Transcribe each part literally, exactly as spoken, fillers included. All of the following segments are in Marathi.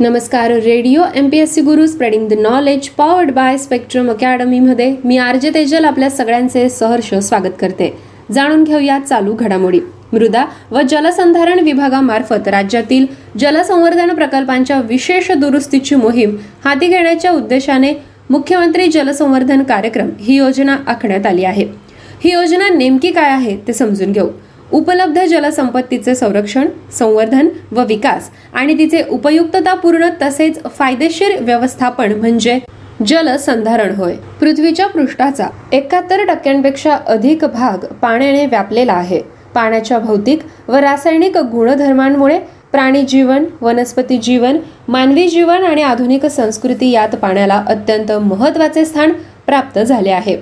नमस्कार. Radio MPSC Guru spreading the knowledge powered by Spectrum अकॅडमीमध्ये मी आर जे तेजल आपल्या सगळ्यांचे सहर्ष स्वागत करते. जाणून घेऊया चालू घडामोडी. मृदा व जलसंधारण विभागामार्फत राज्यातील जलसंवर्धन प्रकल्पांच्या विशेष दुरुस्तीची मोहीम हाती घेण्याच्या उद्देशाने मुख्यमंत्री जलसंवर्धन कार्यक्रम ही योजना आखण्यात आली आहे. ही योजना नेमकी काय आहे ते समजून घेऊ. उपलब्ध जलसंपत्तीचे संरक्षण, संवर्धन व विकास आणि तिचे उपयुक्ततापूर्ण तसेच फायदेशीर व्यवस्थापन म्हणजे जलसंधारण होय. पृथ्वीच्या पृष्ठाचा एकाहत्तर टक्क्यांपेक्षा अधिक भाग पाण्याने व्यापलेला आहे. पाण्याच्या भौतिक व रासायनिक गुणधर्मांमुळे प्राणी जीवन, वनस्पती जीवन, मानवी जीवन आणि आधुनिक संस्कृती यात पाण्याला अत्यंत महत्त्वाचे स्थान प्राप्त झाले आहे.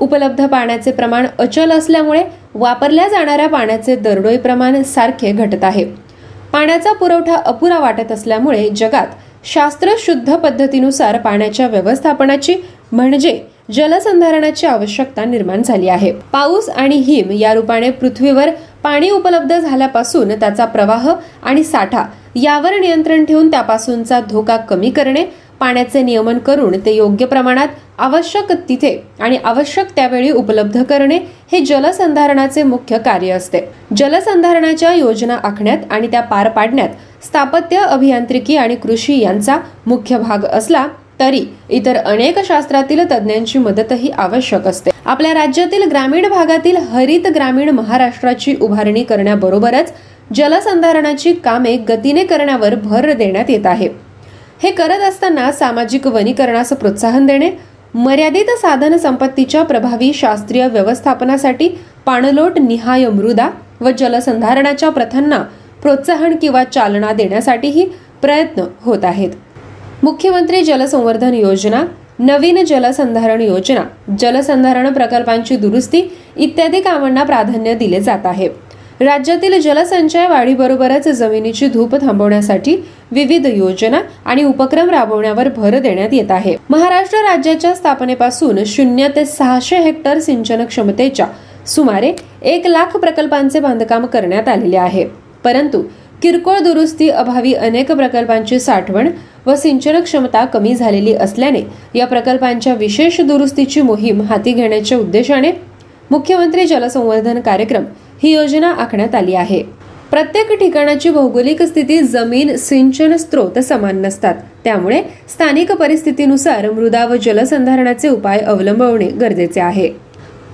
उपलब्ध पाण्याचे प्रमाण अचल असल्यामुळे वापरल्या जाणाऱ्या पाण्याचे दरडोई प्रमाण सारखे घटत आहे. पाण्याचा पुरवठा अपुरा वाटत असल्यामुळे जगात शास्त्रशुद्ध पद्धतीनुसार पाण्याच्या व्यवस्थापनाची म्हणजे जलसंधारणाची आवश्यकता निर्माण झाली आहे. पाऊस आणि हिम या रूपाने पृथ्वीवर पाणी उपलब्ध झाल्यापासून त्याचा प्रवाह आणि साठा यावर नियंत्रण ठेवून त्यापासूनचा धोका कमी करणे, पाण्याचे नियमन करून ते योग्य प्रमाणात आवश्यक तिथे आणि आवश्यक त्यावेळी उपलब्ध करणे हे जलसंधारणाचे मुख्य कार्य असते. जलसंधारणाच्या योजना आखण्यात आणि त्या पार पाडण्यात स्थापत्य, अभियांत्रिकी आणि कृषी यांचा मुख्य भाग असला तरी इतर अनेक शास्त्रातील तज्ज्ञांची मदतही आवश्यक असते. आपल्या राज्यातील ग्रामीण भागातील हरित ग्रामीण महाराष्ट्राची उभारणी करण्याबरोबरच जलसंधारणाची कामे गतीने करण्यावर भर देण्यात येत आहे. हे करत असताना सामाजिक वनीकरणास प्रोत्साहन देणे, मर्यादित साधन संपत्तीच्या प्रभावी शास्त्रीय व्यवस्थापनासाठी पाणलोट निहाय मृदा व जलसंधारणाच्या प्रथांना प्रोत्साहन किंवा चालना देण्यासाठीही प्रयत्न होत आहेत. मुख्यमंत्री जलसंवर्धन योजना, नवीन जलसंधारण योजना, जलसंधारण प्रकल्पांची दुरुस्ती इत्यादी कामांना प्राधान्य दिले जात आहे. राज्यातील जलसंचय वाढीबरोबरच जमिनीची धूप थांबवण्यासाठी विविध योजना आणि उपक्रम राबवण्यावर भर देण्यात येत आहे. महाराष्ट्र राज्याच्या स्थापनेपासून शून्य ते सहाशे हेक्टर सिंचन क्षमतेच्या सुमारे एक लाख प्रकल्पांचे बांधकाम करण्यात आलेले आहे. परंतु किरकोळ दुरुस्ती अभावी अनेक प्रकल्पांची साठवण व सिंचन क्षमता कमी झालेली असल्याने या प्रकल्पांच्या विशेष दुरुस्तीची मोहीम हाती घेण्याच्या उद्देशाने मुख्यमंत्री जलसंवर्धन कार्यक्रम ही योजना आखण्यात आली आहे. प्रत्येक ठिकाणाची भौगोलिक स्थिती, जमीन, सिंचन स्रोत समान नसतात. त्यामुळे स्थानिक परिस्थितीनुसार मृदा व जलसंधारणाचे उपाय अवलंबवणे गरजेचे आहे.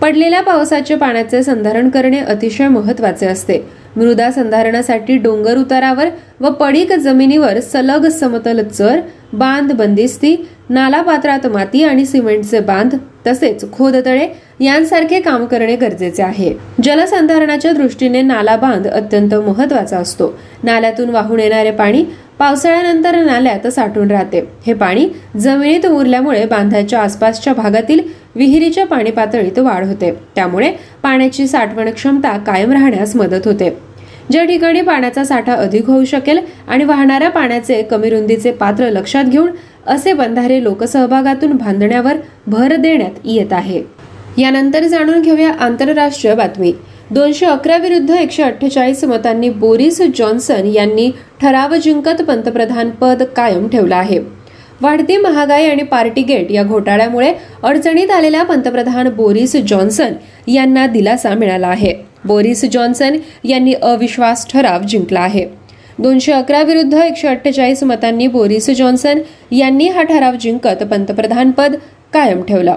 पडलेल्या पावसाचे पाण्याचे संधारण करणे अतिशय महत्त्वाचे असते. मृदा संधारणासाठी डोंगर उतारावर व पडीक जमिनीवर सलग समतल चर, बांध बंदिस्ती, नाला पात्रात माती आणि सिमेंटचे बांध तसेच खोदतळे यांसारखे काम करणे गरजेचे आहे. जलसंधारणाच्या दृष्टीने नाला बांध अत्यंत महत्त्वाचा असतो. नाल्यातून वाहून येणारे पाणी पावसाळ्यानंतर नाल्यात साठून राहते. हे पाणी जमिनीत उरल्यामुळे बांधाच्या आसपासच्या भागातील विहिरीच्या पाणी पातळीत वाढ होते. त्यामुळे पाण्याची साठवण क्षमता कायम राहण्यास मदत होते. ज्या ठिकाणी पाण्याचा साठा अधिक होऊ शकेल आणि वाहणाऱ्या पाण्याचे कमी रुंदीचे पात्र लक्षात घेऊन असे बंधारे लोकसहभागातून बांधण्यावर भर देण्यात येत आहे. यानंतर जाणून घेऊया आंतरराष्ट्रीय बातमी. दोनशे अकरा विरुद्ध एकशे अठ्ठेचाळीस मतांनी बोरिस जॉन्सन यांनी ठराव जिंकत पंतप्रधान पद कायम ठेवलं आहे. वाढती महागाई आणि पार्टीगेट या घोटाळ्यामुळे अडचणीत आलेल्या पंतप्रधान बोरिस जॉन्सन यांना दिलासा मिळाला आहे. बोरिस जॉन्सन यांनी अविश्वास ठराव जिंकला आहे. दोनशे अकरा विरुद्ध एकशे अठ्ठेचाळीस मतांनी बोरिस जॉन्सन यांनी हा ठराव जिंकत पंतप्रधानपद कायम ठेवला.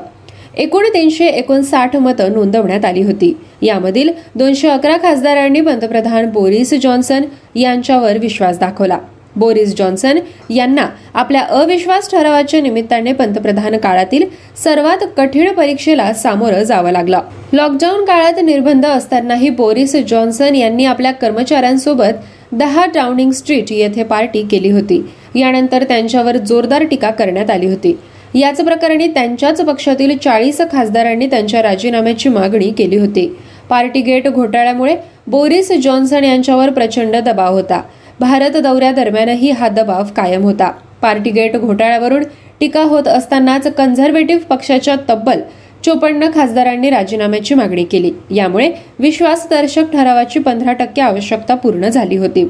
एकूण तीनशे एकोणसाठ मतं नोंदवण्यात आली होती. यामधील दोनशे अकरा खासदारांनी पंतप्रधान बोरिस जॉन्सन यांच्यावर विश्वास दाखवला. बोरिस जॉन्सन यांना आपल्या अविश्वास ठरावाच्या निमित्ताने पंतप्रधान काळातील सर्वात कठीण परीक्षेला सामोरं जावं लागलं. लॉकडाऊन काळात निर्बंध असतानाही बोरिस जॉन्सन यांनी आपल्या कर्मचाऱ्यांसोबत दहा डाउनिंग स्ट्रीट येथे पार्टी केली होती. यानंतर त्यांच्यावर जोरदार टीका करण्यात आली होती. याच प्रकरणी त्यांच्याच पक्षातील चाळीस खासदारांनी त्यांच्या राजीनाम्याची मागणी केली होती. पार्टीगेट घोटाळ्यामुळे बोरिस जॉन्सन यांच्यावर प्रचंड दबाव होता. भारत दौऱ्यादरम्यानही हा दबाव कायम होता. पार्टीगेट घोटाळ्यावरून टीका होत असतानाच कन्झर्वेटिव्ह पक्षाच्या तब्बल चोपन्न खासदारांनी राजीनाम्याची मागणी केली. यामुळे विश्वासदर्शक ठरावाची पंधरा टक्के आवश्यकता पूर्ण झाली होती.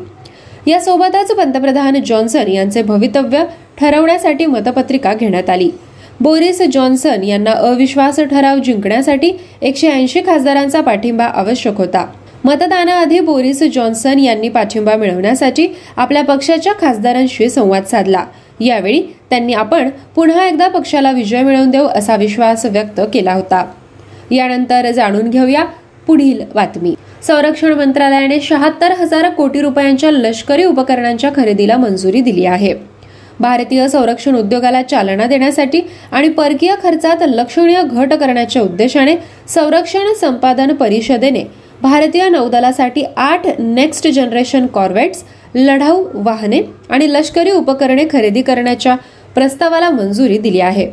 यासोबतच पंतप्रधान जॉन्सन यांचे भवितव्य ठरवण्यासाठी मतपत्रिका घेण्यात आली. बोरिस जॉन्सन यांना अविश्वास ठराव जिंकण्यासाठी एकशे ऐंशी खासदारांचा पाठिंबा आवश्यक होता. मतदानाआधी बोरिस जॉन्सन यांनी पाठिंबा मिळवण्यासाठी आपल्या पक्षाच्या खासदारांशी संवाद साधला. यावेळी त्यांनी आपण पुन्हा एकदा पक्षाला विजय मिळवून देऊ असा विश्वास व्यक्त केला होता. यानंतर जाणून घेऊया पुढील बातमी. संरक्षण मंत्रालयाने शहात्तर हजार कोटी रुपयांच्या लष्करी उपकरणांच्या खरेदीला मंजुरी दिली आहे. भारतीय संरक्षण उद्योगाला चालना देण्यासाठी आणि परकीय खर्चात लक्षणीय घट करण्याच्या उद्देशाने संरक्षण संपादन परिषदेने भारतीय नौदलासाठी आठ नेक्स्ट जनरेशन कॉर्वेट्स, लढाऊ वाहने आणि लष्करी उपकरणे खरेदी करण्याच्या प्रस्तावाला मंजुरी दिली आहे.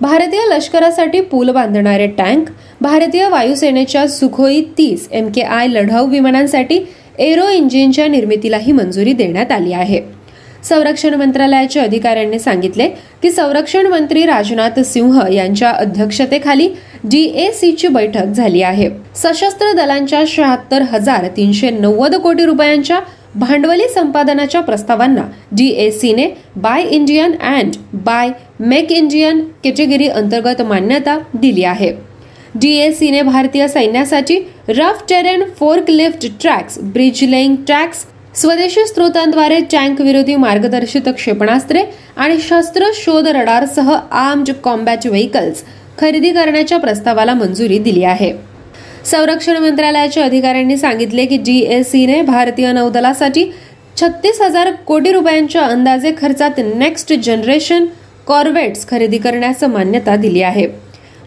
भारतीय लष्करासाठी पूल बांधणारे टँक, भारतीय वायुसेनेच्या सुखोई तीस एम के आय लढाऊ विमानांसाठी एरो इंजिनच्या निर्मितीलाही मंजुरी देण्यात आली आहे. संरक्षण मंत्रालयाच्या अधिकाऱ्यांनी सांगितले की संरक्षण मंत्री राजनाथ सिंह यांच्या अध्यक्षतेखाली डीएसीची बैठक झाली आहे. सशस्त्र दलांच्या शहात्तर हजार तीनशे नव्वद कोटी रुपयांच्या भांडवली संपादनाच्या प्रस्तावांना डीएसीने buy Indian and buy make Indian category अंतर्गत मान्यता दिली आहे. डीएसीने भारतीय सैन्यासाठी rough terrain forklift tracks, bridge laying tracks, स्वदेशी स्रोतांद्वारे टँक विरोधी मार्गदर्शित क्षेपणास्त्रे आणि शस्त्र शोध रडारसह आर्म्ड कॉम्बॅट व्हेकल्स खरेदी करण्याच्या प्रस्तावाला मंजुरी दिली आहे. संरक्षण मंत्रालयाच्या अधिकाऱ्यांनी सांगितले की डीएसीने भारतीय नौदलासाठी छत्तीस हजार कोटी रुपयांच्या अंदाजे खर्चात नेक्स्ट जनरेशन कॉर्वेट्स खरेदी करण्यास मान्यता दिली आहे.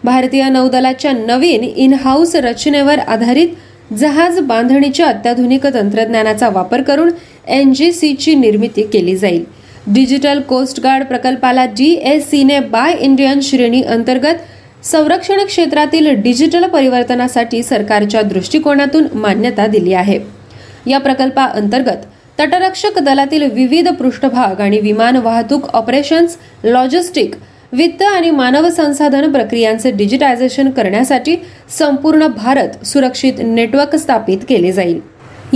भारतीय नौदलाच्या नवीन इनहाऊस रचनेवर आधारित जहाज बांधणीच्या अत्याधुनिक तंत्रज्ञानाचा वापर करून एनजीसीची निर्मिती केली जाईल. डिजिटल कोस्टगार्ड प्रकल्पाला डीएसीने बाय इंडियन श्रेणी अंतर्गत संरक्षण क्षेत्रातील डिजिटल परिवर्तनासाठी सरकारच्या दृष्टिकोनातून मान्यता दिली आहे. या प्रकल्पाअंतर्गत तटरक्षक दलातील विविध पृष्ठभाग आणि विमान वाहतूक ऑपरेशन्स, लॉजिस्टिक, वित्त आणि मानव संसाधन प्रक्रियांचे डिजिटायझेशन करण्यासाठी संपूर्ण भारत सुरक्षित नेटवर्क स्थापित केले जाईल.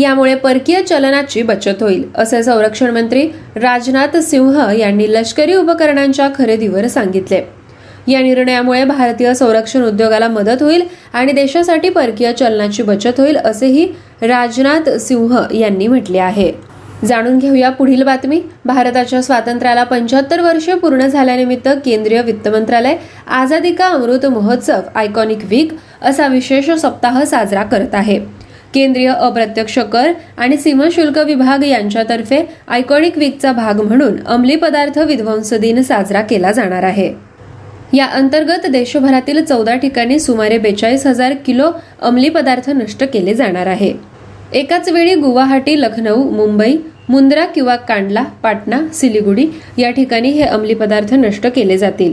यामुळे परकीय चलनाची बचत होईल असे संरक्षण मंत्री राजनाथ सिंह यांनी लष्करी उपकरणांच्या खरेदीवर सांगितले. या निर्णयामुळे भारतीय संरक्षण उद्योगाला मदत होईल आणि देशासाठी परकीय चलनाची बचत होईल असेही राजनाथ सिंह यांनी म्हटले आहे. जाणून घेऊया पुढील बातमी. भारताच्या स्वातंत्र्याला पंच्याहत्तर वर्षे पूर्ण झाल्यानिमित्त केंद्रीय वित्त मंत्रालय आझादी का अमृत महोत्सव आयकॉनिक वीक असा विशेष सप्ताह साजरा करत आहे. केंद्रीय अप्रत्यक्ष कर आणि सीमाशुल्क विभाग यांच्यातर्फे आयकॉनिक वीकचा भाग म्हणून अंमली पदार्थ विध्वंस दिन साजरा केला जाणार आहे. या अंतर्गत देशभरातील चौदा ठिकाणी सुमारे बेचाळीस हजार किलो अंमली पदार्थ नष्ट केले जाणार आहे. एकाच वेळी गुवाहाटी, लखनऊ, मुंबई, मुंद्रा किंवा कांडला, पाटणा, सिलिगुडी या ठिकाणी हे अंमली पदार्थ नष्ट केले जातील.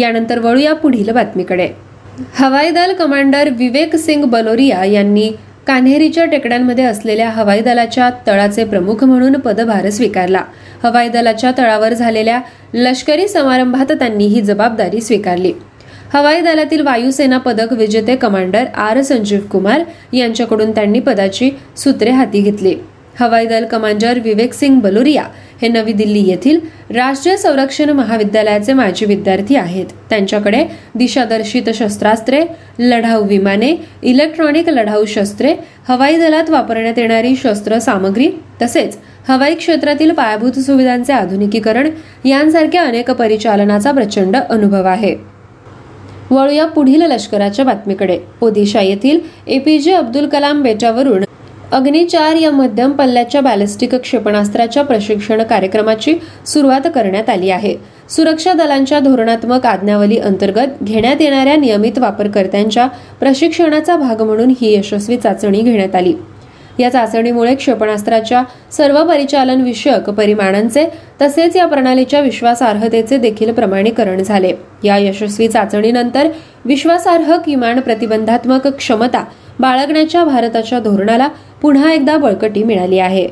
यानंतर वळूया पुढील बातमीकडे. हवाई दल कमांडर विवेक सिंग बलोरिया यांनी कान्हेरीच्या टेकड्यांमध्ये असलेल्या हवाई दलाच्या तळाचे प्रमुख म्हणून पदभार स्वीकारला. हवाई दलाच्या तळावर झालेल्या लष्करी समारंभात त्यांनी ही जबाबदारी स्वीकारली. हवाई दलातील वायुसेना पदक विजेते कमांडर आर संजीव कुमार यांच्याकडून त्यांनी पदाची सूत्रे हाती घेतली. हवाई दल कमांडर विवेक सिंग बलोरिया हे नवी दिल्ली येथील राष्ट्रीय संरक्षण महाविद्यालयाचे माजी विद्यार्थी आहेत. त्यांच्याकडे दिशादर्शित शस्त्रास्त्रे, लढाऊ विमाने, इलेक्ट्रॉनिक लढाऊ शस्त्रे, हवाई दलात वापरण्यात येणारी शस्त्र सामग्री तसेच हवाई क्षेत्रातील पायाभूत सुविधांचे आधुनिकीकरण यांसारख्या अनेक परिचालनाचा प्रचंड अनुभव आहे. वळूया पुढील लष्कराच्या बातमीकडे. ओदिशा येथील एपीजे अब्दुल कलाम बेटावरून अग्नि चार या मध्यम पल्ल्याच्या बॅलिस्टिक क्षेपणास्त्राच्या प्रशिक्षण कार्यक्रमाची सुरुवात करण्यात आली आहे. सुरक्षा दलांच्या धोरणात्मक आज्ञावली अंतर्गत घेण्यात येणाऱ्या नियमित वापरकर्त्यांच्या प्रशिक्षणाचा भाग म्हणून ही यशस्वी चाचणी घेण्यात आली. या चाचणीमुळे क्षेपणास्त्राच्या सर्व परिचालन विषयक परिमाणांचे तसेच या प्रणालीच्या विश्वासार्हतेचे देखील प्रमाणीकरण झाले. या यशस्वी चाचणीनंतर विश्वासार्ह किमान प्रतिबंधात्मक क्षमता बाळगण्याच्या भारताच्या धोरणाला पुन्हा एकदा बळकटी मिळाली आहे.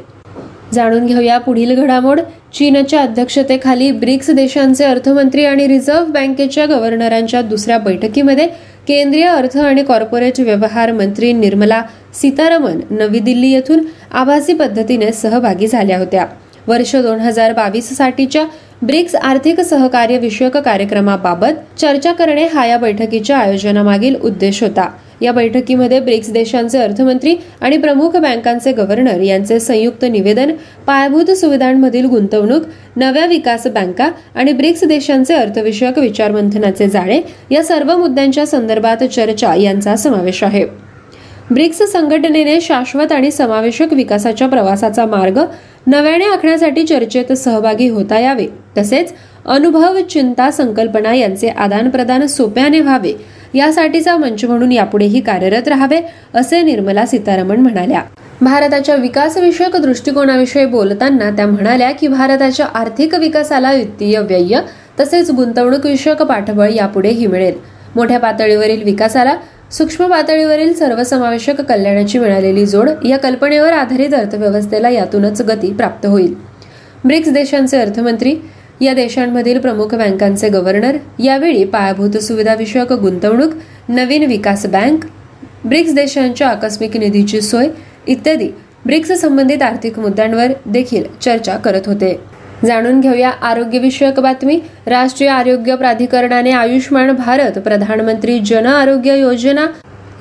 जाणून घेऊया पुढील घडामोड. चीनच्या अध्यक्षतेखाली ब्रिक्स देशांचे अर्थमंत्री आणि रिझर्व्ह बँकेच्या गव्हर्नरांच्या दुसऱ्या बैठकीमध्ये केंद्रीय अर्थ आणि कॉर्पोरेट व्यवहार मंत्री निर्मला सीतारामन नवी दिल्ली येथून आभासी पद्धतीने सहभागी झाल्या होत्या. वर्ष दोन हजार बावीस साठीच्या ब्रिक्स आर्थिक सहकार्य विषयक कार्यक्रमाबाबत चर्चा करणे हा या बैठकीच्या आयोजनामागील उद्देश होता. या बैठकीमध्ये ब्रिक्स देशांचे अर्थमंत्री आणि प्रमुख बँकांचे गव्हर्नर यांचे संयुक्त निवेदन, पायाभूत सुविधांमधील गुंतवणूक, नव्या विकास बँका आणि ब्रिक्स देशांचे अर्थविषयक विचारमंथनाचे जाळे या सर्व मुद्द्यांच्या संदर्भात चर्चा यांचा समावेश आहे. ब्रिक्स संघटनेने शाश्वत आणि समावेशक विकासाच्या प्रवासाचा मार्ग नव्याने आखण्यासाठी चर्चेत सहभागी होता यावे, तसेच अनुभव, चिंता, संकल्पना यांचे आदानप्रदान सोप्याने व्हावे यासाठीचा मंच म्हणून यापुढेही कार्यरत राहावे असे निर्मला सीतारामन म्हणाल्या. भारताच्या विकासविषयक दृष्टिकोनाविषयी बोलताना त्या म्हणाल्या की भारताच्या आर्थिक विकासाला वित्तीय व्यय तसेच गुंतवणूकविषयक पाठबळ यापुढेही मिळेल. मोठ्या पातळीवरील विकासाला सूक्ष्म पातळीवरील सर्वसमावेशक कल्याणाची मिळालेली जोड या कल्पनेवर आधारित अर्थव्यवस्थेला यातूनच गती प्राप्त होईल. ब्रिक्स देशांचे अर्थमंत्री, या देशांमधील प्रमुख बँकांचे गव्हर्नर यावेळी पायाभूत सुविधाविषयक गुंतवणूक, नवीन विकास बँक, ब्रिक्स देशांच्या आकस्मिक निधीची सोय इत्यादी ब्रिक्स संबंधित आर्थिक मुद्द्यांवर देखील चर्चा करत होते. जाणून घेऊया आरोग्यविषयक बातमी. राष्ट्रीय आरोग्य प्राधिकरणाने आयुष्मान भारत, प्रधानमंत्री जन आरोग्य योजना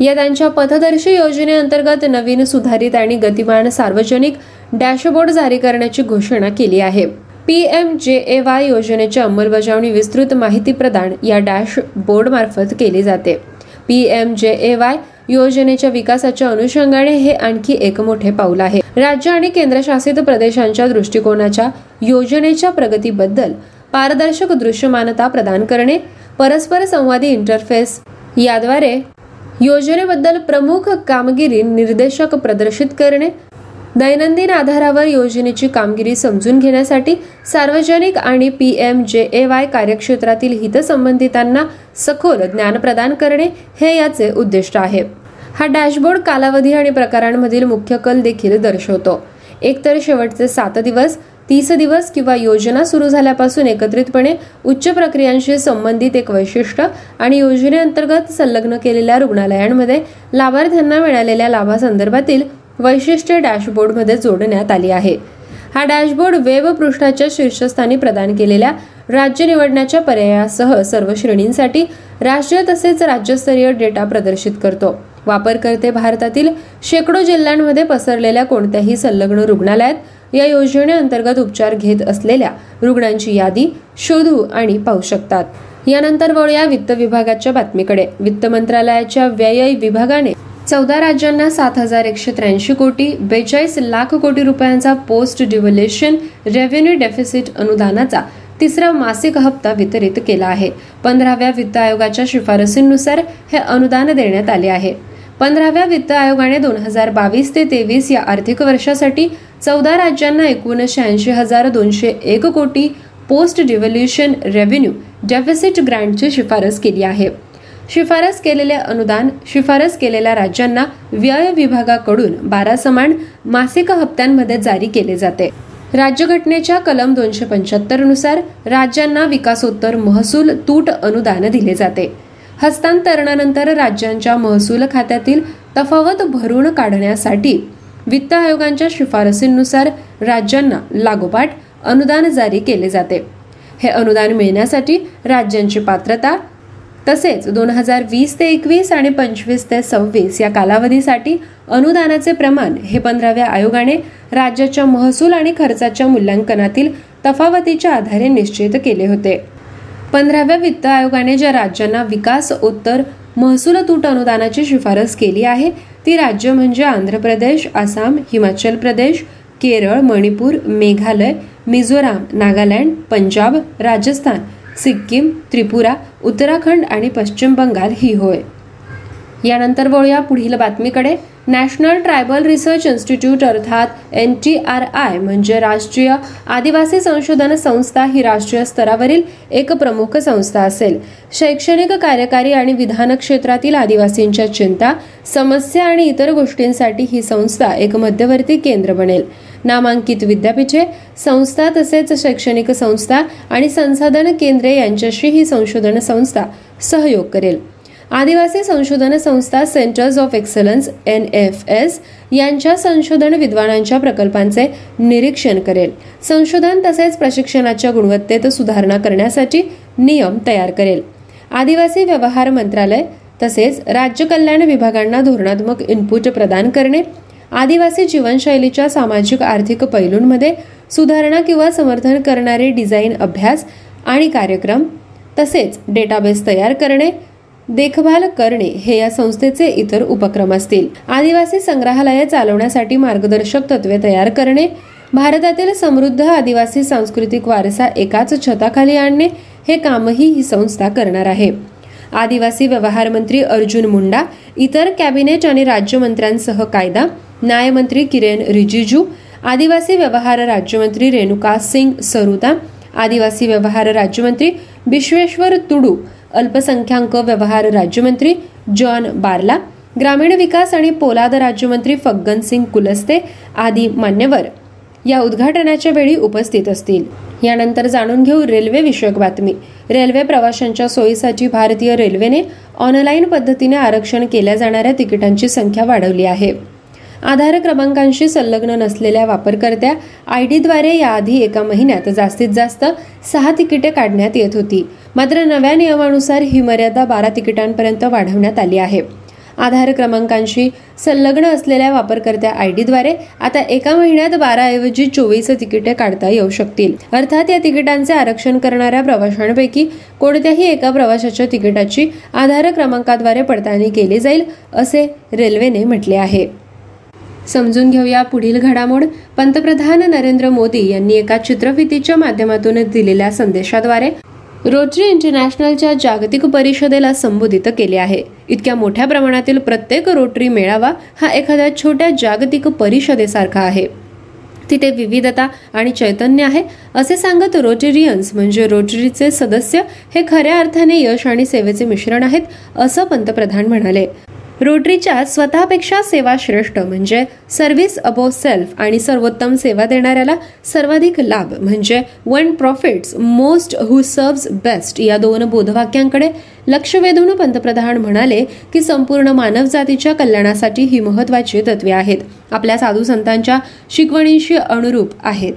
या त्यांच्या पथदर्शी योजनेअंतर्गत नवीन, सुधारित आणि गतिमान सार्वजनिक डॅशबोर्ड जारी करण्याची घोषणा केली आहे. पीएमजेएवाय योजनेची अंमलबजावणी विस्तृत माहिती प्रदान या डॅशबोर्ड मार्फत केली जाते. पीएमजेएवाय योजनेच्या विकासाच्या अनुषंगाने हे आणखी एक मोठे पाऊल आहे. राज्य आणि केंद्रशासित प्रदेशांच्या दृष्टिकोनाच्या योजनेच्या प्रगतीबद्दल पारदर्शक दृश्यमानता प्रदान करणे, परस्पर संवादी इंटरफेस याद्वारे योजनेबद्दल प्रमुख कामगिरी निर्देशक प्रदर्शित करणे, दैनंदिन आधारावर योजनेची कामगिरी समजून घेण्यासाठी सार्वजनिक आणि पीएमजेएवाय कार्यक्षेत्रातील हितसंबंधितांना सखोल ज्ञान प्रदान करणे हे याचे उद्दिष्ट आहे. हा डॅशबोर्ड कालावधी आणि प्रकारांमधील मुख्य कल देखील दर्शवतो. एकतर शेवटचे सात दिवस, तीस दिवस किंवा योजना सुरू झाल्यापासून एकत्रितपणे उच्च प्रक्रियांशी संबंधित एक वैशिष्ट्य आणि योजनेअंतर्गत संलग्न केलेल्या रुग्णालयांमध्ये लाभार्थ्यांना मिळालेल्या लाभासंदर्भातील वैशिष्ट्ये डॅशबोर्डमध्ये जोडण्यात आली आहे. हा डॅशबोर्ड वेब पृष्ठाच्या शीर्षस्थानी प्रदान केलेल्या राज्य निवडण्याच्या पर्यायासह सर्व श्रेणींसाठी राष्ट्रीय तसेच राज्यस्तरीय डेटा प्रदर्शित करतो. वापरकर्ते भारतातील शेकडो जिल्ह्यांमध्ये पसरलेल्या कोणत्याही संलग्न रुग्णालयात या योजनेअंतर्गत उपचार घेत असलेल्या रुग्णांची यादी शोधू आणि पाहू शकतात. यानंतर वळूया वित्त विभागाच्या बातमीकडे. वित्त मंत्रालयाच्या व्यय विभागाने चौदा राज्यांना सात हजार एकशे त्र्याऐंशी कोटी बेचाळीस लाख कोटी रुपयांचा पोस्ट डिव्हल्युशन रेव्हेन्यू डेफिसिट अनुदानाचा तिसरा मासिक हप्ता वितरित केला आहे. पंधराव्या वित्त आयोगाच्या शिफारसींनुसार हे अनुदान देण्यात आले आहे. पंधराव्या वित्त आयोगाने दोन हजार बावीस ते तेवीस या आर्थिक वर्षासाठी चौदा राज्यांना एकूण शहाऐंशी हजार दोनशे एक कोटी पोस्ट डिव्हल्युशन रेव्हेन्यू डेफिसिट ग्रँटची शिफारस केली आहे. शिफारस केलेले अनुदान शिफारस केलेल्या राज्यांना व्यय विभागाकडून बारा समान मासिक हप्त्यांमध्ये जारी केले जाते. राज्यघटनेच्या कलम दोनशे पंच्याहत्तर नुसार राज्यांना विकासोत्तर महसूल तूट अनुदान दिले जाते. हस्तांतरणानंतर राज्यांच्या महसूल खात्यातील तफावत भरून काढण्यासाठी वित्त आयोगांच्या शिफारसींनुसार राज्यांना लागोपाठ अनुदान जारी केले जाते. हे अनुदान मिळण्यासाठी राज्यांची पात्रता तसेच दोन हजार वीस ते एकवीस आणि पंचवीस ते सव्वीस या कालावधीसाठी अनुदानाचे प्रमाण हे पंधराव्या आयोगाने राज्याच्या महसूल आणि खर्चाच्या मूल्यांकनातील तफावतीच्या आधारे निश्चित केले होते. पंधराव्या वित्त आयोगाने ज्या राज्यांना विकास उत्तर महसूल तूट अनुदानाची शिफारस केली आहे ती राज्य म्हणजे आंध्र प्रदेश, आसाम, हिमाचल प्रदेश, केरळ, मणिपूर, मेघालय, मिझोराम, नागालँड, पंजाब, राजस्थान, सिक्कीम, त्रिपुरा, उत्तराखंड आणि पश्चिम बंगाल ही होय. यानंतर वळूया पुढील बातमीकडे. नॅशनल ट्रायबल रिसर्च इन्स्टिट्यूट अर्थात एन टी आर आय म्हणजे राष्ट्रीय आदिवासी संशोधन संस्था ही राष्ट्रीय स्तरावरील एक प्रमुख संस्था असेल. शैक्षणिक, कार्यकारी आणि विधान क्षेत्रातील आदिवासींच्या चिंता, समस्या आणि इतर गोष्टींसाठी ही संस्था एक मध्यवर्ती केंद्र बनेल. नामांकित विद्यापीठे, संस्था तसेच शैक्षणिक संस्था आणि संसाधन केंद्रे यांच्याशी ही संशोधन संस्था सहयोग करेल. आदिवासी संशोधन संस्था centres of excellence N F S यांच्या संशोधन विद्वानांच्या प्रकल्पांचे निरीक्षण करेल. संशोधन तसेच प्रशिक्षणाच्या गुणवत्तेत सुधारणा करण्यासाठी नियम तयार करेल. आदिवासी व्यवहार मंत्रालय तसेच राज्य कल्याण विभागांना धोरणात्मक इनपुट प्रदान करणे, आदिवासी जीवनशैलीच्या सामाजिक आर्थिक पैलूंमध्ये सुधारणा किंवा समर्थन करणारे डिझाईन अभ्यास आणि कार्यक्रम तसेच डेटाबेस तयार करणे, देखभाल करणे हे या संस्थेचे इतर उपक्रम असतील. आदिवासी संग्रहालये चालवण्यासाठी मार्गदर्शक तत्वे तयार करणे, भारतातील समृद्ध आदिवासी सांस्कृतिक वारसा एकाच छताखाली आणणे हे कामही ही संस्था करणार आहे. आदिवासी व्यवहार मंत्री अर्जुन मुंडा, इतर कॅबिनेट आणि राज्यमंत्र्यांसह कायदा न्यायमंत्री किरेन रिजिजू, आदिवासी व्यवहार राज्यमंत्री रेणुका सिंग सरुता, आदिवासी व्यवहार राज्यमंत्री विश्वेश्वर तुडू, अल्पसंख्याक व्यवहार राज्यमंत्री जॉन बार्ला, ग्रामीण विकास आणि पोलाद राज्यमंत्री फग्गन सिंग कुलस्ते आदी मान्यवर या उद्घाटनाच्या वेळी उपस्थित असतील. यानंतर जाणून घेऊ रेल्वे विषयक बातमी. रेल्वे प्रवाशांच्या सोयीसाठी भारतीय रेल्वेने ऑनलाईन पद्धतीने आरक्षण केल्या जाणाऱ्या तिकिटांची संख्या वाढवली आहे. आधार क्रमांकांशी संलग्न नसलेल्या वापरकर्त्या आयडीद्वारे याआधी एका महिन्यात जास्तीत जास्त सहा तिकिटे काढण्यात येत होती. मात्र नव्या नियमानुसार ही मर्यादा बारा तिकिटांपर्यंत वाढवण्यात आली आहे. आधार क्रमांकांशी संलग्न असलेल्या वापरकर्त्या आयडीद्वारे आता एका महिन्यात बारा ऐवजी चोवीस तिकिटे काढता येऊ शकतील. अर्थात या तिकिटांचे आरक्षण करणाऱ्या प्रवाशांपैकी कोणत्याही एका प्रवाशाच्या तिकिटाची आधार क्रमांकाद्वारे पडताळणी केली जाईल असे रेल्वेने म्हटले आहे. समजून घेऊया पुढील घडामोड. पंतप्रधान नरेंद्र मोदी यांनी एका चित्रफितीच्या माध्यमातून दिलेल्या संदेशाद्वारे रोटरी इंटरनॅशनलच्या जागतिक परिषदेला संबोधित केले आहे. इतक्या मोठ्या प्रमाणातील प्रत्येक रोटरी मेळावा हा एखाद्या छोट्या जागतिक परिषदेसारखा आहे. तिथे विविधता आणि चैतन्य आहे असे सांगत रोटेरियन्स म्हणजे रोटरीचे सदस्य हे खऱ्या अर्थाने यश आणि सेवेचे मिश्रण आहेत असं पंतप्रधान म्हणाले. रोटरीच्या स्वतःपेक्षा सेवा श्रेष्ठ म्हणजे सर्व्हिस अबो सेल्फ आणि सर्वोत्तम सेवा देणाऱ्याला सर्वाधिक लाभ म्हणजे one profits most who serves best या दोन बोधवाक्यांकडे लक्ष वेधून पंतप्रधान म्हणाले की संपूर्ण मानवजातीच्या कल्याणासाठी ही महत्त्वाची तत्त्वे आहेत. आपल्या साधू संतांच्या शिकवणीशी अनुरूप आहेत,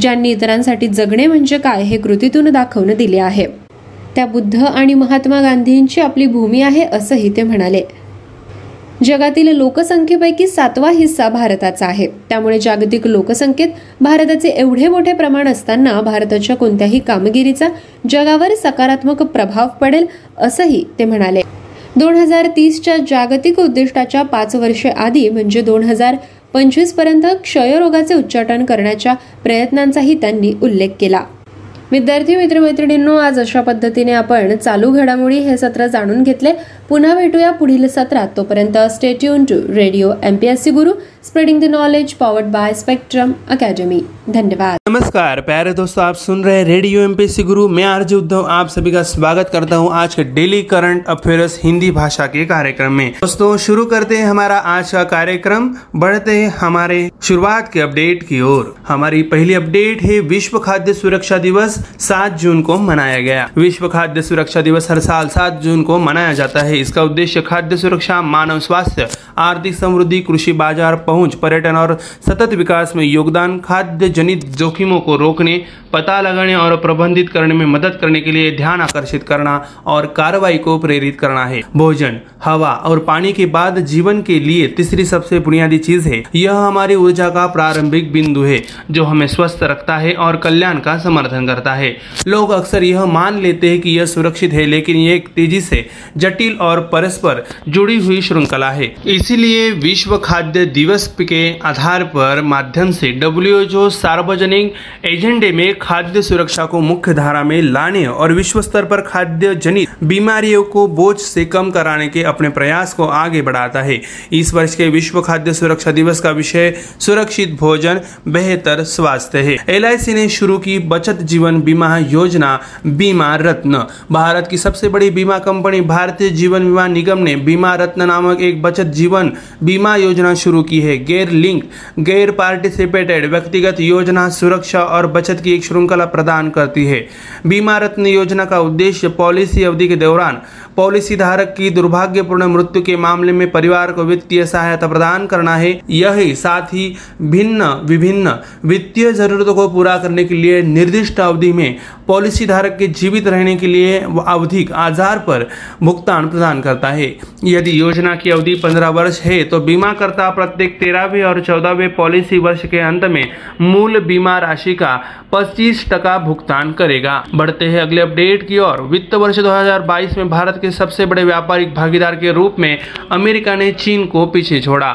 ज्यांनी इतरांसाठी जगणे म्हणजे काय हे कृतीतून दाखवून दिले आहे. त्या बुद्ध आणि महात्मा गांधींची आपली भूमी आहे असंही ते म्हणाले. जगातील लोकसंख्येपैकी सातवा हिस्सा भारताचा आहे. त्यामुळे जागतिक लोकसंख्येत भारताचे एवढे मोठे प्रमाण असताना भारताच्या कोणत्याही कामगिरीचा जगावर सकारात्मक प्रभाव पडेल असंही ते म्हणाले. दोन हजार तीसच्या जागतिक उद्दिष्टाच्या पाच वर्षे आधी म्हणजे दोन हजार पंचवीस पर्यंत क्षयरोगाचे उच्चाटन करण्याच्या प्रयत्नांचाही त्यांनी उल्लेख केला. विद्यार्थी मित्रमैत्रिणींनो, आज अशा पद्धतीने आपण चालू घडामोडी हे सत्र जाणून घेतले. पुन्हा भेटूया पुढील सत्रात. तोपर्यंत stay tune to radio MPSC Guru, spreading the knowledge, powered by Spectrum academy. धन्यवाद. नमस्कार प्यारे दोस्तों, आप सुन रहे रेडियो एमपीएससी गुरु. मैं आरजे उद्धव आप सभी का स्वागत करता हूं आज के डेली करंट अफेयर्स हिंदी भाषा के कार्यक्रम में. दोस्तों, शुरू करते हैं हमारा आज का कार्यक्रम. बढ़ते हैं हमारे शुरुआत के अपडेट की ओर. हमारी पहली अपडेट है विश्व खाद्य सुरक्षा दिवस सात जून को मनाया गया. विश्व खाद्य सुरक्षा दिवस हर साल सात जून को मनाया जाता है. इसका उद्देश्य खाद्य सुरक्षा, मानव स्वास्थ्य, आर्थिक समृद्धि, कृषि बाजार पहुंच, पर्यटन और सतत विकास में योगदान, खाद्य जनित जोखिमों को रोकने, पता लगाने और प्रबंधित करने में मदद करने के लिए ध्यान आकर्षित करना और कार्रवाई को प्रेरित करना है. भोजन, हवा और पानी के बाद जीवन के लिए तीसरी सबसे बुनियादी चीज है. यह हमारी ऊर्जा का प्रारंभिक बिंदु है जो हमें स्वस्थ रखता है और कल्याण का समर्थन करता है. लोग अक्सर यह मान लेते हैं कि यह सुरक्षित है, लेकिन यह एक तेजी से जटिल और परस्पर जुड़ी हुई श्रृंखला है. इसीलिए विश्व खाद्य दिवस के आधार पर माध्यम से डब्ल्यूएचओ सार्वजनिक एजेंडे में खाद्य सुरक्षा को मुख्य धारा में लाने और विश्व स्तर पर खाद्य जनित बीमारियों को बोझ से कम कराने के अपने प्रयास को आगे बढ़ाता है. इस वर्ष के विश्व खाद्य सुरक्षा दिवस का विषय सुरक्षित भोजन, बेहतर स्वास्थ्य है. एल आई सी ने शुरू की बचत जीवन बीमा योजना, बीमा रत्न. भारत की सबसे बड़ी बीमा कंपनी भारतीय जीवन बीमा निगम ने बीमा रत्न नामक एक बचत जीवन बीमा योजना शुरू की है. गैर लिंक, गैर पार्टिसिपेटेड व्यक्तिगत योजना सुरक्षा और बचत की एक श्रृंखला प्रदान करती है. बीमा रत्न योजना का उद्देश्य पॉलिसी अवधि के दौरान पॉलिसी धारक की दुर्भाग्यपूर्ण मृत्यु के मामले में परिवार को वित्तीय सहायता प्रदान करना है। यही साथ ही भिन्न विभिन्न वित्तीय जरूरतों को पूरा करने के लिए निर्दिष्ट अवधि में पॉलिसी धारक के जीवित रहने के लिए आवधिक आधार पर भुगतान प्रदान करता है। यदि योजना की अवधि पंद्रह वर्ष है तो बीमाकर्ता प्रत्येक तेरहवें और चौदहवें पॉलिसी वर्ष के अंत में मूल बीमा राशि का पच्चीस टका भुगतान करेगा। बढ़ते हैं अगले अपडेट की ओर। वित्त वर्ष दो हज़ार बाईस में भारत के सबसे बड़े व्यापारिक भागीदार के रूप में अमेरिका ने चीन को पीछे छोड़ा।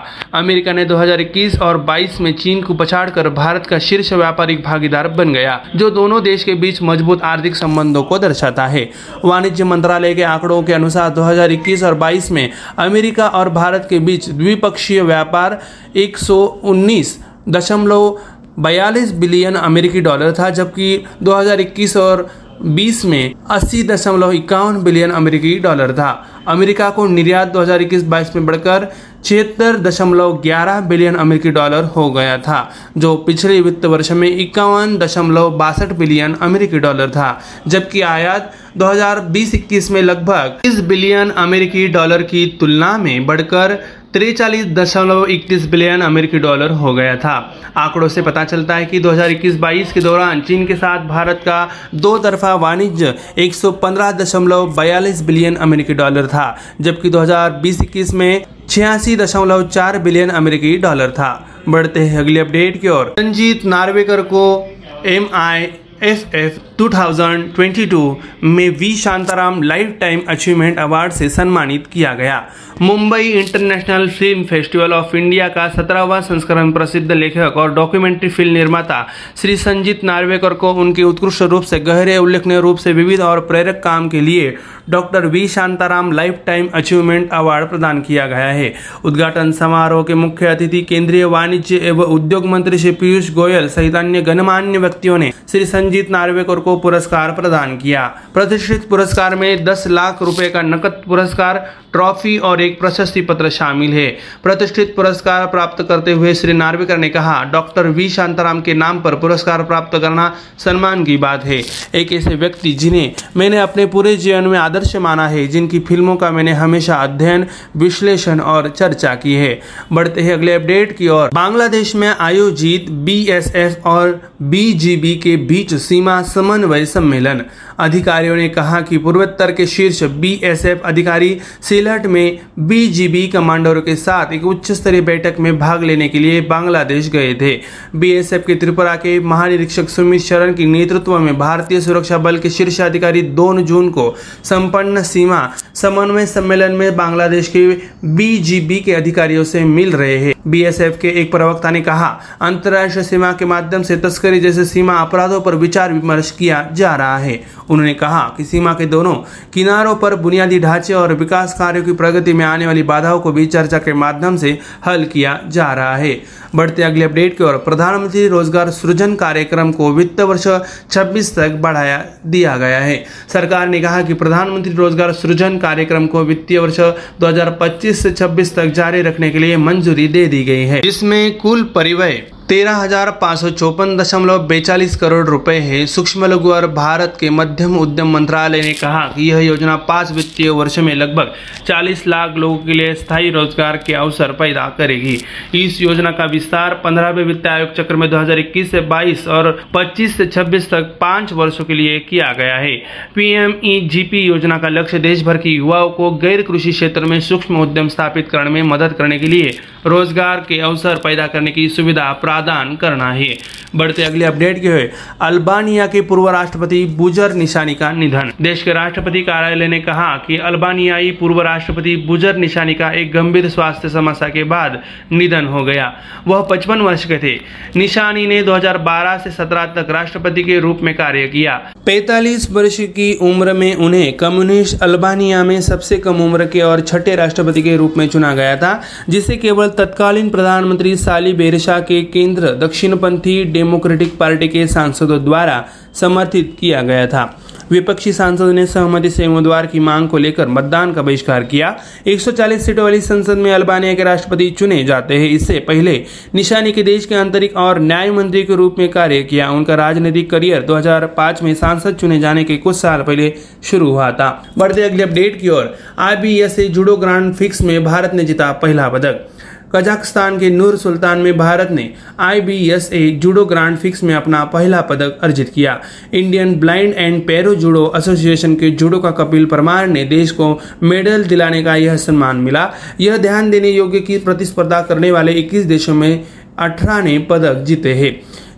अमेरिका ने दो हज़ार इक्कीस और बाईस में चीन को पछाड़कर भारत का शीर्ष व्यापारिक भागीदार बन गया, जो दोनों देश के बीच मजबूत आर्थिक संबंधों को दर्शाता है। वाणिज्य मंत्रालय के आंकड़ों के अनुसार दो हज़ार इक्कीस और बाईस में अमेरिका और भारत के बीच द्विपक्षीय व्यापार एक सौ उन्नीस दशमलव बयालीस बिलियन अमेरिकी डॉलर था, जबकि दो हज़ार इक्कीस और बीस में अस्सी दशमलव इक्यावन बिलियन अमेरिकी डॉलर था। अमेरिका को निर्यात दो हज़ार इक्कीस बाईस में बढ़कर छिहत्तर दशमलव ग्यारह बिलियन अमेरिकी डॉलर हो गया था, जो पिछले वित्त वर्ष में इक्यावन दशमलव बासठ बिलियन अमेरिकी डॉलर था, जबकि आयात दो हज़ार बीस इक्कीस में लगभग तीस बिलियन अमेरिकी डॉलर की तुलना में बढ़कर तिरचालीस दशमलव इकतीस बिलियन अमेरिकी डॉलर हो गया था। आंकड़ों से पता चलता है कि दो हज़ार इक्कीस बाईस के दौरान चीन के साथ भारत का दो तरफा वाणिज्य एक सौ पंद्रह दशमलव बयालीस बिलियन अमेरिकी डॉलर था, जबकि दो हज़ार बीस इक्कीस में छियासी दशमलव चार बिलियन अमेरिकी डॉलर था। बढ़ते हैं अगले अपडेट की ओर। रंजीत नार्वेकर को एम आई एस एफ दो हज़ार बाईस में we Shantaram lifetime achievement award से सम्मानित किया गया। Mumbai international film festival of India का सत्रहवां संस्करण प्रसिद्ध लेखक और डॉक्यूमेंट्री फिल्म निर्माता श्री रंजीत नार्वेकर को उनके उत्कृष्ट रूप से गहरे उल्लेखनीय रूप से विविध और प्रेरक काम के लिए doctor we Shantaram lifetime achievement award प्रदान किया गया है। उद्घाटन समारोह के मुख्य अतिथि केंद्रीय वाणिज्य एवं उद्योग मंत्री श्री पीयूष गोयल सहित अन्य गणमान्य व्यक्तियों ने श्री रंजीत नार्वेकर को पुरस्कार प्रदान किया। प्रतिष्ठित पुरस्कार में दस लाख रुपए का नकद पुरस्कार, ट्रॉफी और एक प्रशस्ति पत्र शामिल है। प्रतिष्ठित पुरस्कार प्राप्त करते हुए श्री नार्वेकर ने कहा, डॉक्टर वी शांताराम के नाम पर पुरस्कार प्राप्त करना सम्मान की बात है। एक ऐसे व्यक्ति जिन्हें मैंने अपने पूरे जीवन में आदर्श माना है, जिनकी फिल्मों का मैंने हमेशा अध्ययन, विश्लेषण और चर्चा की है। बढ़ते हैं अगले अपडेट की ओर। बांग्लादेश में आयोजित बी एस एफ और बी जी बी के बीच सीमा समन्वय सम्मेलन। अधिकारियों ने कहा कि पूर्वोत्तर के शीर्ष बी एस एफ अधिकारी सिलहट में बी जी बी कमांडरों के साथ एक उच्च स्तरीय बैठक में भाग लेने के लिए बांग्लादेश गए थे। बी एस एफ के त्रिपुरा के महानिरीक्षक सुमित शरण के नेतृत्व में भारतीय सुरक्षा बल के शीर्ष अधिकारी दो जून को संपन्न सीमा समन्वय सम्मेलन में बांग्लादेश के बी जी बी के अधिकारियों से मिल रहे हैं। बी एस एफ के एक प्रवक्ता ने कहा, अंतर्राष्ट्रीय सीमा के माध्यम से तस्करी जैसे सीमा अपराधों पर विचार विमर्श किया जा रहा है। उन्होंने कहा कि सीमा के दोनों किनारों पर बुनियादी ढांचे और विकास कार्यों की प्रगति में आने वाली बाधाओं को भी चर्चा के माध्यम से हल किया जा रहा है। बढ़ते अगले अपडेट की ओर। प्रधानमंत्री रोजगार सृजन कार्यक्रम को वित्त वर्ष छब्बीस तक बढ़ाया दिया गया है। सरकार ने कहा कि प्रधानमंत्री रोजगार सृजन कार्यक्रम को वित्तीय वर्ष दो हज़ार पच्चीस से छब्बीस तक जारी रखने के लिए मंजूरी दे दी गई है, जिसमें कुल परिव्यय तेरह हजार पाँच सौ चौपन दशमलव बयालीस करोड़ रुपए है। सूक्ष्म लघु और भारत के मध्यम उद्यम मंत्रालय ने कहा कि यह योजना पाँच वित्तीय वर्ष में लगभग चालीस लाख लोगों के लिए स्थायी रोजगार के अवसर पैदा करेगी। इस योजना का विस्तार पंद्रहवें वित्त आयोग चक्र में दो हज़ार इक्कीस से बाईस और पच्चीस से छब्बीस तक पाँच वर्षों के लिए किया गया है। P M E G P योजना का लक्ष्य देश भर के युवाओं को गैर कृषि क्षेत्र में सूक्ष्म उद्यम स्थापित करने में मदद करने के लिए रोजगार के अवसर पैदा करने की सुविधा प्रदान करना है। बढ़ते अगले अपडेट के हुए। अल्बानिया के पूर्व राष्ट्रपति बुजर निशानी का निधन। देश के राष्ट्रपति कार्यालय ने कहा कि अल्बानियाई पूर्व राष्ट्रपति बुजर निशानी का एक गंभीर स्वास्थ्य समस्या के बाद निधन हो गया। वह पचपन वर्ष के थे। निशानी ने दो हज़ार बारह से सत्रह तक राष्ट्रपति के रूप में कार्य किया। पैंतालीस वर्ष की उम्र में उन्हें कम्युनिस्ट अल्बानिया में सबसे कम उम्र के और छठे राष्ट्रपति के रूप में चुना गया था, जिसे केवल तत्कालीन प्रधानमंत्री साली बेरशा के केंद्र दक्षिणपंथी डेमोक्रेटिक पार्टी के सांसदों द्वारा समर्थित किया गया था। विपक्षी सांसदों ने सहमति से उम्मीदवार की मांग को लेकर मतदान का बहिष्कार किया। एक सौ चालीस सीटों वाली संसद में अल्बानिया के राष्ट्रपति चुने जाते हैं। इससे पहले निशानी के देश के आंतरिक और न्याय मंत्री के रूप में कार्य किया। उनका राजनीतिक करियर दो हज़ार पाँच में सांसद चुने जाने के कुछ साल पहले शुरू हुआ था। बढ़ते अगले अपडेट की ओर। I B S A judo grand prix में भारत ने जीता पहला पदक। कजाकिस्तान के नूर सुल्तान में भारत ने I B S A judo grand prix में अपना पहला पदक अर्जित किया। Indian blind and para judo association के जूडो का कपिल परमार ने देश को मेडल दिलाने का यह सम्मान मिला। यह ध्यान देने योग्य कि प्रतिस्पर्धा करने वाले इक्कीस देशों में अठारह ने पदक जीते हैं।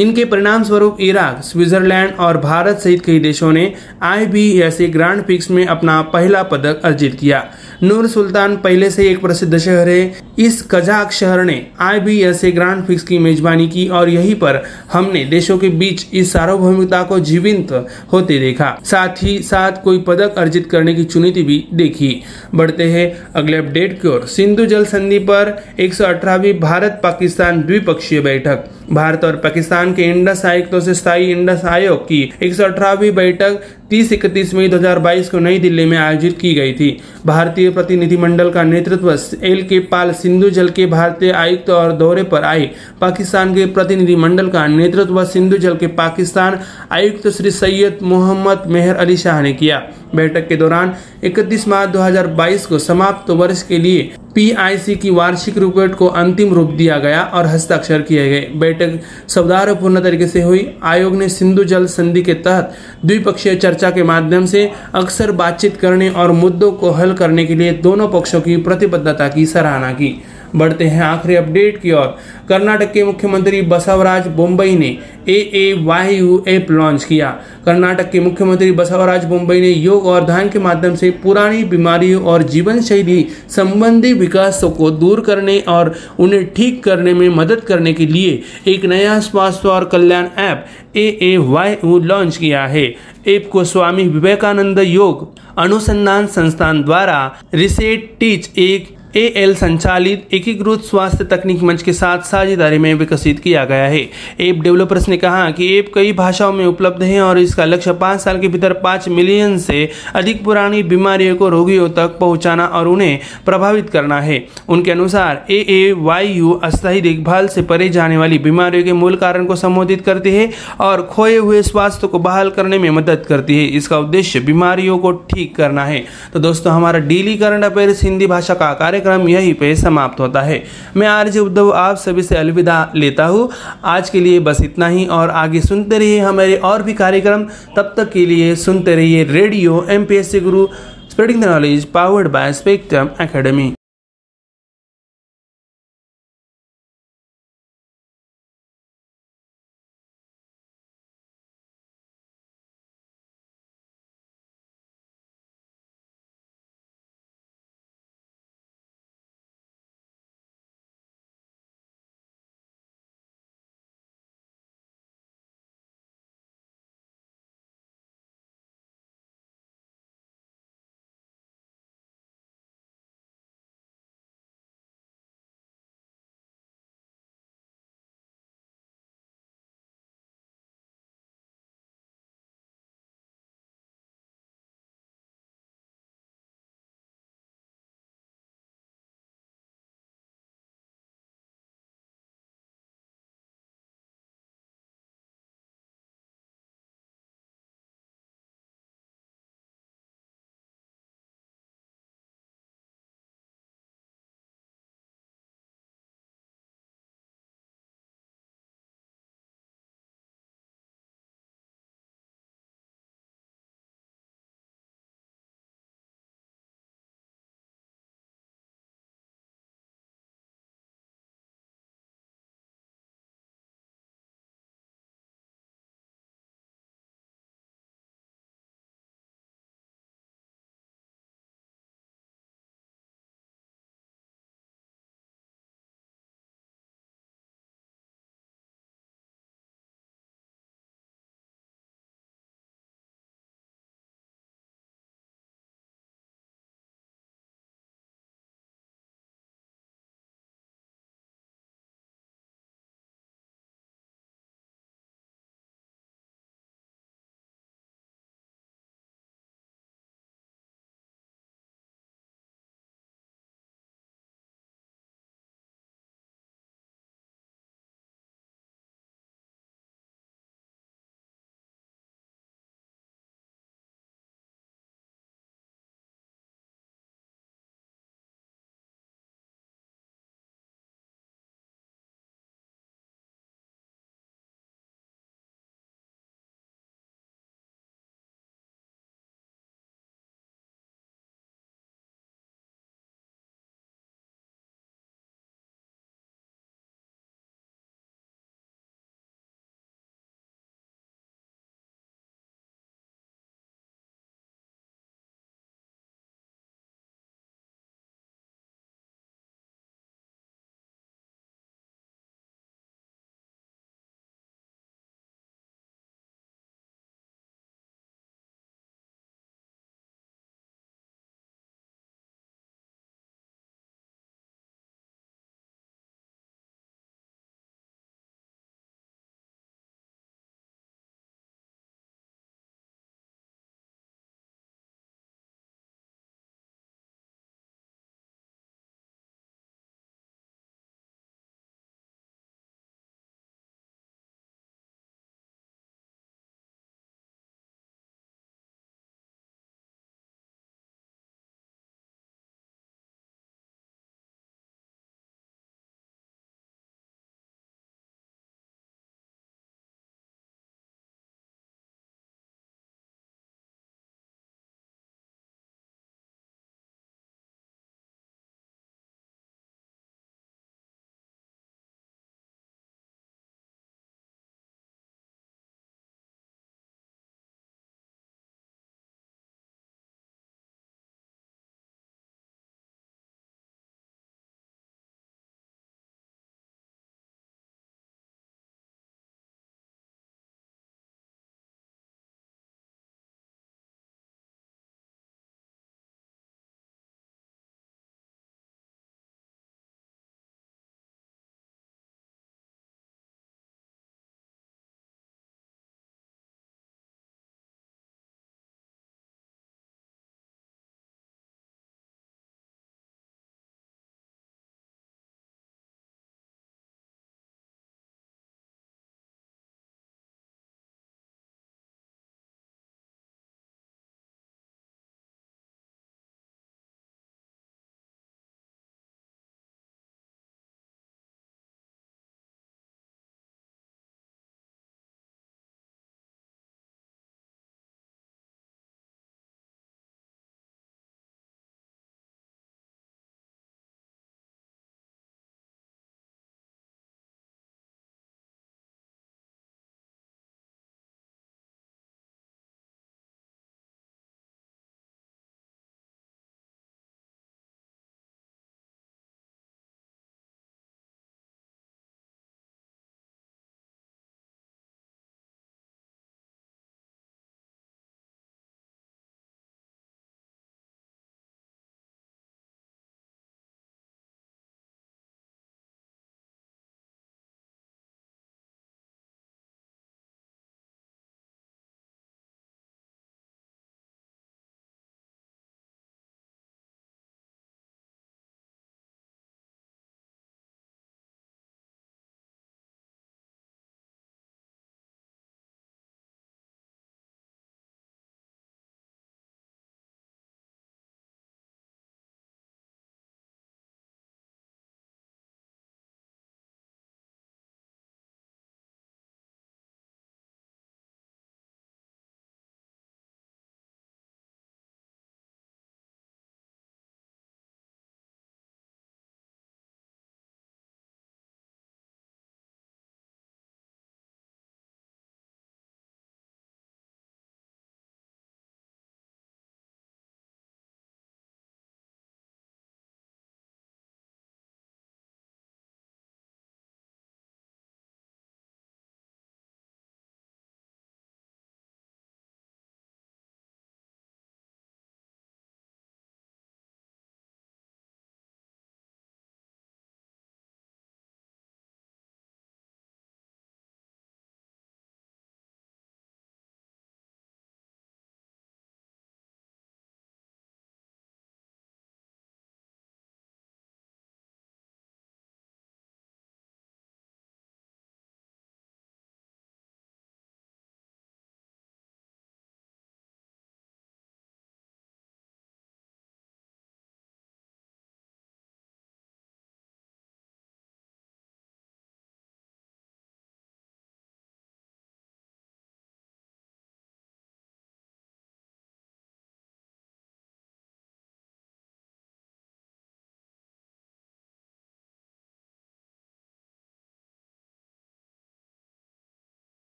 इनके परिणाम स्वरूप इराक, स्विट्जरलैंड और भारत सहित कई देशों ने I B S A grand prix में अपना पहला पदक अर्जित किया। नूर सुल्तान पहले से एक प्रसिद्ध शहर है। इस कजाक शहर ने I B S A grand prix की मेजबानी की और यहीं पर हमने देशों के बीच इस सार्वभौमिकता को जीवंत होते देखा, साथ ही साथ कोई पदक अर्जित करने की चुनौती भी देखी। बढ़ते हैं अगले अपडेट की ओर। सिंधु जल संधि पर एक सौ अठारहवीं भारत पाकिस्तान द्विपक्षीय बैठक। भारत और पाकिस्तान के इंडस आयुक्तों से स्थायी इंडस आयोग की एक सौ अठारहवीं बैठक तीस इकतीस मई दो हज़ार बाईस को नई दिल्ली में आयोजित की गई थी। भारतीय प्रतिनिधिमंडल का नेतृत्व एल के पाल सिंधु जल के भारतीय आयुक्त और दौरे पर आए पाकिस्तान के प्रतिनिधिमंडल का नेतृत्व सिंधु जल के पाकिस्तान आयुक्त श्री सैयद मोहम्मद मेहर अली शाह ने किया। बैठक के दौरान इकतीस मार्च दो हज़ार बाईस को समाप्त वर्ष के लिए पी आई सी की वार्षिक रिपोर्ट को अंतिम रूप दिया गया और हस्ताक्षर किए गए। बैठक सौहार्दपूर्ण तरीके से हुई। आयोग ने सिंधु जल संधि के तहत द्विपक्षीय चर्चा के माध्यम से अक्सर बातचीत करने और मुद्दों को हल करने के लिए दोनों पक्षों की प्रतिबद्धता की सराहना की। बढ़ते हैं आखिरी अपडेट की ओर। कर्नाटक के मुख्यमंत्री बसवराज बोम्बई ने A A Y U app launch किया। कर्नाटक के मुख्यमंत्री बसवराज बोम्बई ने योग और ध्यान के माध्यम से पुरानी बीमारियों और जीवन शैली संबंधी विकासों को दूर करने और उन्हें ठीक करने में मदद करने के लिए एक नया स्वास्थ्य और कल्याण app A A Y U launch किया है। ऐप को स्वामी विवेकानंद योग अनुसंधान संस्थान द्वारा रिसेट टीच एक ए एल संचालित एकीकृत स्वास्थ्य तकनीक मंच के साथ साझेदारी में विकसित किया गया है। ऐप डेवलपर्स ने कहा कि ऐप कई भाषाओं में उपलब्ध है और इसका लक्ष्य पाँच साल के भीतर पाँच मिलियन से अधिक पुरानी बीमारियों को रोगियों तक पहुंचाना और उन्हें प्रभावित करना है। उनके अनुसार ए ए वाई यू अस्थायी देखभाल से परे जाने वाली बीमारियों के मूल कारण को संबोधित करती है और खोए हुए स्वास्थ्य को बहाल करने में मदद करती है। इसका उद्देश्य बीमारियों को ठीक करना है। तो दोस्तों, हमारा डेली करंट अफेयर्स हिंदी भाषा का कार्य कार्यक्रम यहीं पे समाप्त होता है। मैं आरजे उद्धव आप सभी से अलविदा लेता हूँ। आज के लिए बस इतना ही और आगे सुनते रहिए हमारे और भी कार्यक्रम। तब तक के लिए सुनते रहिए radio M P S C Guru, spreading the knowledge, powered by spectrum academy.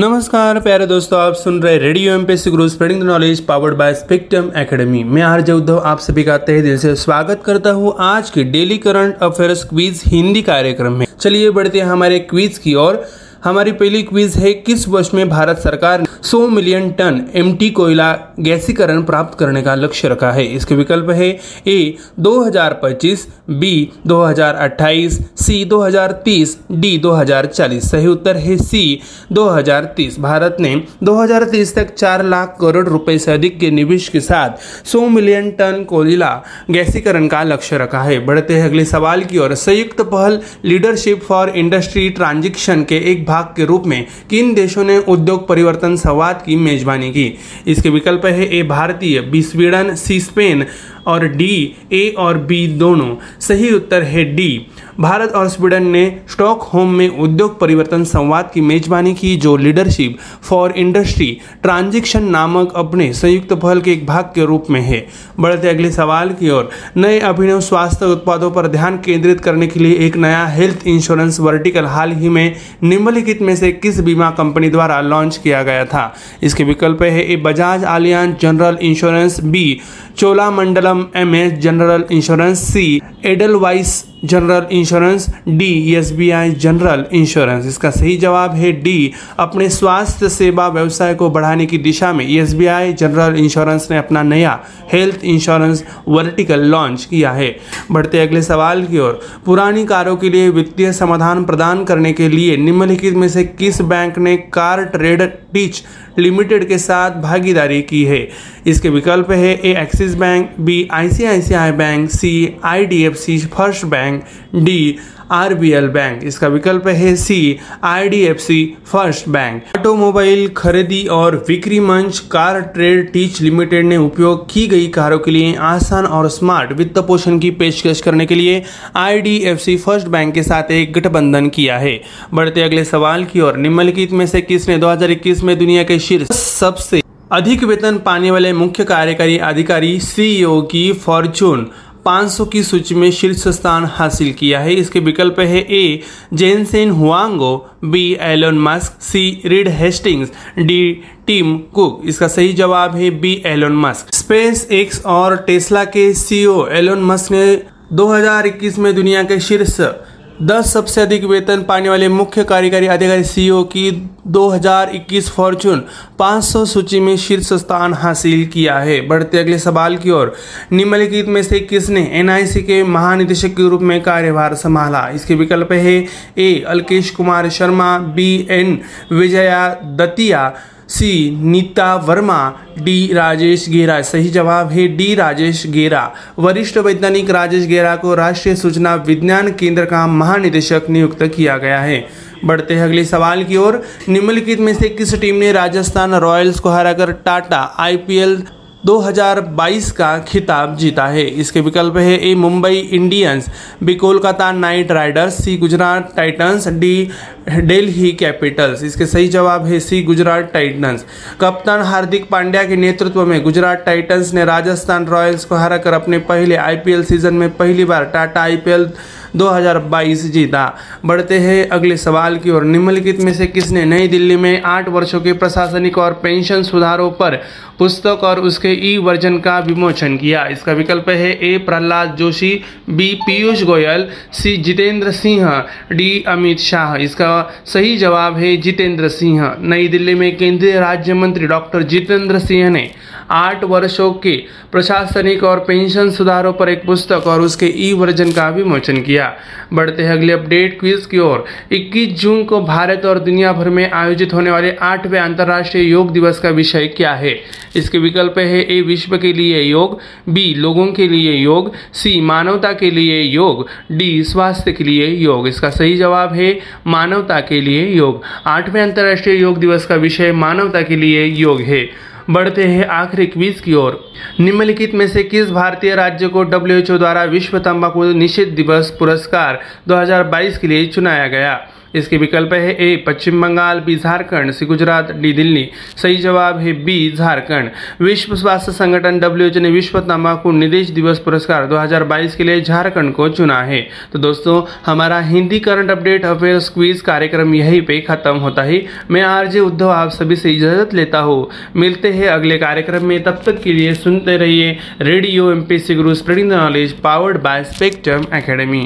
नमस्कार प्यारे दोस्तों, आप सुन रहे radio MPSC Guru spreading the knowledge powered by spectrum academy. मैं आर उद्धव आप सभी का तहे दिल से स्वागत करता हूँ आज के daily current affairs quiz Hindi कार्यक्रम में। चलिए बढ़ते हैं हमारे क्विज की ओर। हमारी पहली क्विज है, किस वर्ष में भारत सरकार ने सौ मिलियन टन एमटी कोयला गैसीकरण प्राप्त करने का लक्ष्य रखा है। इसके विकल्प है ए दो हज़ार पच्चीस, बी दो हज़ार अट्ठाईस, सी दो हज़ार तीस, डी दो हज़ार चालीस। सही उत्तर है सी दो हज़ार तीस। भारत ने दो हज़ार तीस तक चार लाख करोड़ रुपए से अधिक के निवेश के साथ सौ मिलियन टन कोयला गैसीकरण का लक्ष्य रखा है। बढ़ते हैं अगले सवाल की ओर। संयुक्त पहल लीडरशिप फॉर इंडस्ट्री ट्रांजिशन के एक भाग के रूप में किन देशों ने उद्योग परिवर्तन संवाद की मेजबानी की। इसके विकल्प है ए भारतीय, बी स्वीडन, सी स्पेन और डी ए और बी दोनों। सही उत्तर है डी। भारत और स्वीडन ने स्टॉकहोम में उद्योग परिवर्तन संवाद की मेजबानी की, जो लीडरशिप फॉर इंडस्ट्री ट्रांजिशन नामक अपने संयुक्त पहल के एक भाग के रूप में है। बढ़ते अगले सवाल की ओर। नए अभिनव स्वास्थ्य उत्पादों पर ध्यान केंद्रित करने के लिए एक नया हेल्थ इंश्योरेंस वर्टिकल हाल ही में निम्नलिखित में से किस बीमा कंपनी द्वारा लॉन्च किया गया था। इसके विकल्प है A Bajaj Allianz general insurance, B Cholamandalam M S general insurance, C Edelweiss general insurance, D S B I general insurance. इसका सही जवाब है डी। अपने स्वास्थ्य सेवा व्यवसाय को बढ़ाने की दिशा में S B I general insurance ने अपना नया हेल्थ इंश्योरेंस वर्टिकल लॉन्च किया है। बढ़ते अगले सवाल की ओर। पुरानी कारों के लिए वित्तीय समाधान प्रदान करने के लिए निम्नलिखित में से किस बैंक ने कार ट्रेड टीच लिमिटेड के साथ भागीदारी की है। इसके विकल्प है A Axis bank, B ICICI bank, C IDFC first bank, D RBL bank. इसका विकल्प है C IDFC first bank. Automobile खरीदी और बिक्री मंच कार ट्रेड टीच लिमिटेड ने उपयोग की गई कारों के लिए आसान और स्मार्ट वित्त पोषण की पेशकश करने के लिए आईडीएफसी फर्स्ट बैंक के साथ एक गठबंधन किया है। बढ़ते अगले सवाल की ओर। निम्नलिखित में से किसने दो हज़ार इक्कीस में दुनिया के शीर्ष सबसे अधिक वेतन पाने वाले मुख्य कार्यकारी अधिकारी सीईओ की फॉर्चून पाँच सौ की सूची में शीर्ष स्थान हासिल किया है। इसके विकल्प है A Jensen Huang, B Elon Musk, C Reed Hastings, D Tim Cook. इसका सही जवाब है B Elon Musk. Space x और टेस्ला के सीईओ एलोन मस्क ने दो हज़ार इक्कीस में दुनिया के शीर्ष दस सबसे अधिक वेतन पाने वाले मुख्य कार्यकारी अधिकारी सीईओ की दो हज़ार इक्कीस फॉर्चून पाँच सौ सूची में शीर्ष स्थान हासिल किया है। बढ़ते अगले सवाल की ओर। निम्नलिखित में से किसने एनआईसी के महानिदेशक के रूप में कार्यभार संभाला। इसके विकल्प है A Alkesh Kumar Sharma, B N Vijaya Datia, C Nita Verma, D Rajesh Gera. सही जवाब है डी राजेश गेरा। वरिष्ठ वैज्ञानिक राजेश गेरा को राष्ट्रीय सूचना विज्ञान केंद्र का महानिदेशक नियुक्त किया गया है। बढ़ते हैं अगले सवाल की ओर। निम्नलिखित में से किस टीम ने राजस्थान रॉयल्स को हराकर टाटा आईपीएल दो हज़ार बाईस का खिताब जीता है। इसके विकल्प है A Mumbai Indians, B Kolkata Knight Riders, C Gujarat Titans, D Delhi Capitals. इसके सही जवाब है सी गुजरात टाइटंस। कप्तान हार्दिक पांड्या के नेतृत्व में गुजरात टाइटंस ने राजस्थान रॉयल्स को हराकर अपने पहले आईपीएल सीजन में पहली बार टाटा आईपीएल दो हज़ार बाईस जीता। बढ़ते हैं अगले सवाल की ओर। निम्नलिखित में से किसने नई दिल्ली में आठ वर्षों के प्रशासनिक और पेंशन सुधारों पर पुस्तक और उसके ई वर्जन का विमोचन किया। इसका विकल्प है A Prahlad Joshi, B Piyush Goyal, C Jitendra Singh, D Amit Shah. इसका सही जवाब है जितेंद्र सिंह। नई दिल्ली में केंद्रीय राज्य मंत्री डॉक्टर जितेंद्र सिंह ने आठ वर्षों के प्रशासनिक और पेंशन सुधारों पर एक पुस्तक और उसके ई वर्जन का विमोचन किया। बढ़ते हैं अगले अपडेट क्विज की ओर। इक्कीस जून को भारत और दुनिया भर में आयोजित होने वाले आठवें अंतर्राष्ट्रीय योग दिवस का विषय क्या है। इसके विकल्प है ए विश्व के लिए योग, बी लोगों के लिए योग, सी मानवता के लिए योग, डी स्वास्थ्य के लिए योग। इसका सही जवाब है मानवता के लिए योग। आठवें अंतर्राष्ट्रीय योग दिवस का विषय मानवता के लिए योग है। बढ़ते हैं आखिरी क्विज की ओर। निम्नलिखित में से किस भारतीय राज्य को डब्ल्यूएचओ द्वारा विश्व तंबाकू निषेध दिवस पुरस्कार दो हज़ार बाईस के लिए चुनाया गया। इसके विकल्प है A Paschim Bengal, B Jharkhand, C Gujarat, D Delhi. सही जवाब है बी झारखंड। विश्व स्वास्थ्य संगठन डब्ल्यूएचओ ने विश्व तंबाकू निषेध दिवस पुरस्कार दो हज़ार बाईस के लिए झारखंड को चुना है। तो दोस्तों हमारा Hindi current update affairs quiz कार्यक्रम यहीं पे खत्म होता है। मैं आरजे उद्धव आप सभी से इजाजत लेता हूँ। मिलते हैं अगले कार्यक्रम में, तब तक के लिए सुनते रहिए radio MPSC Guru, spreading the knowledge, powered by spectrum academy.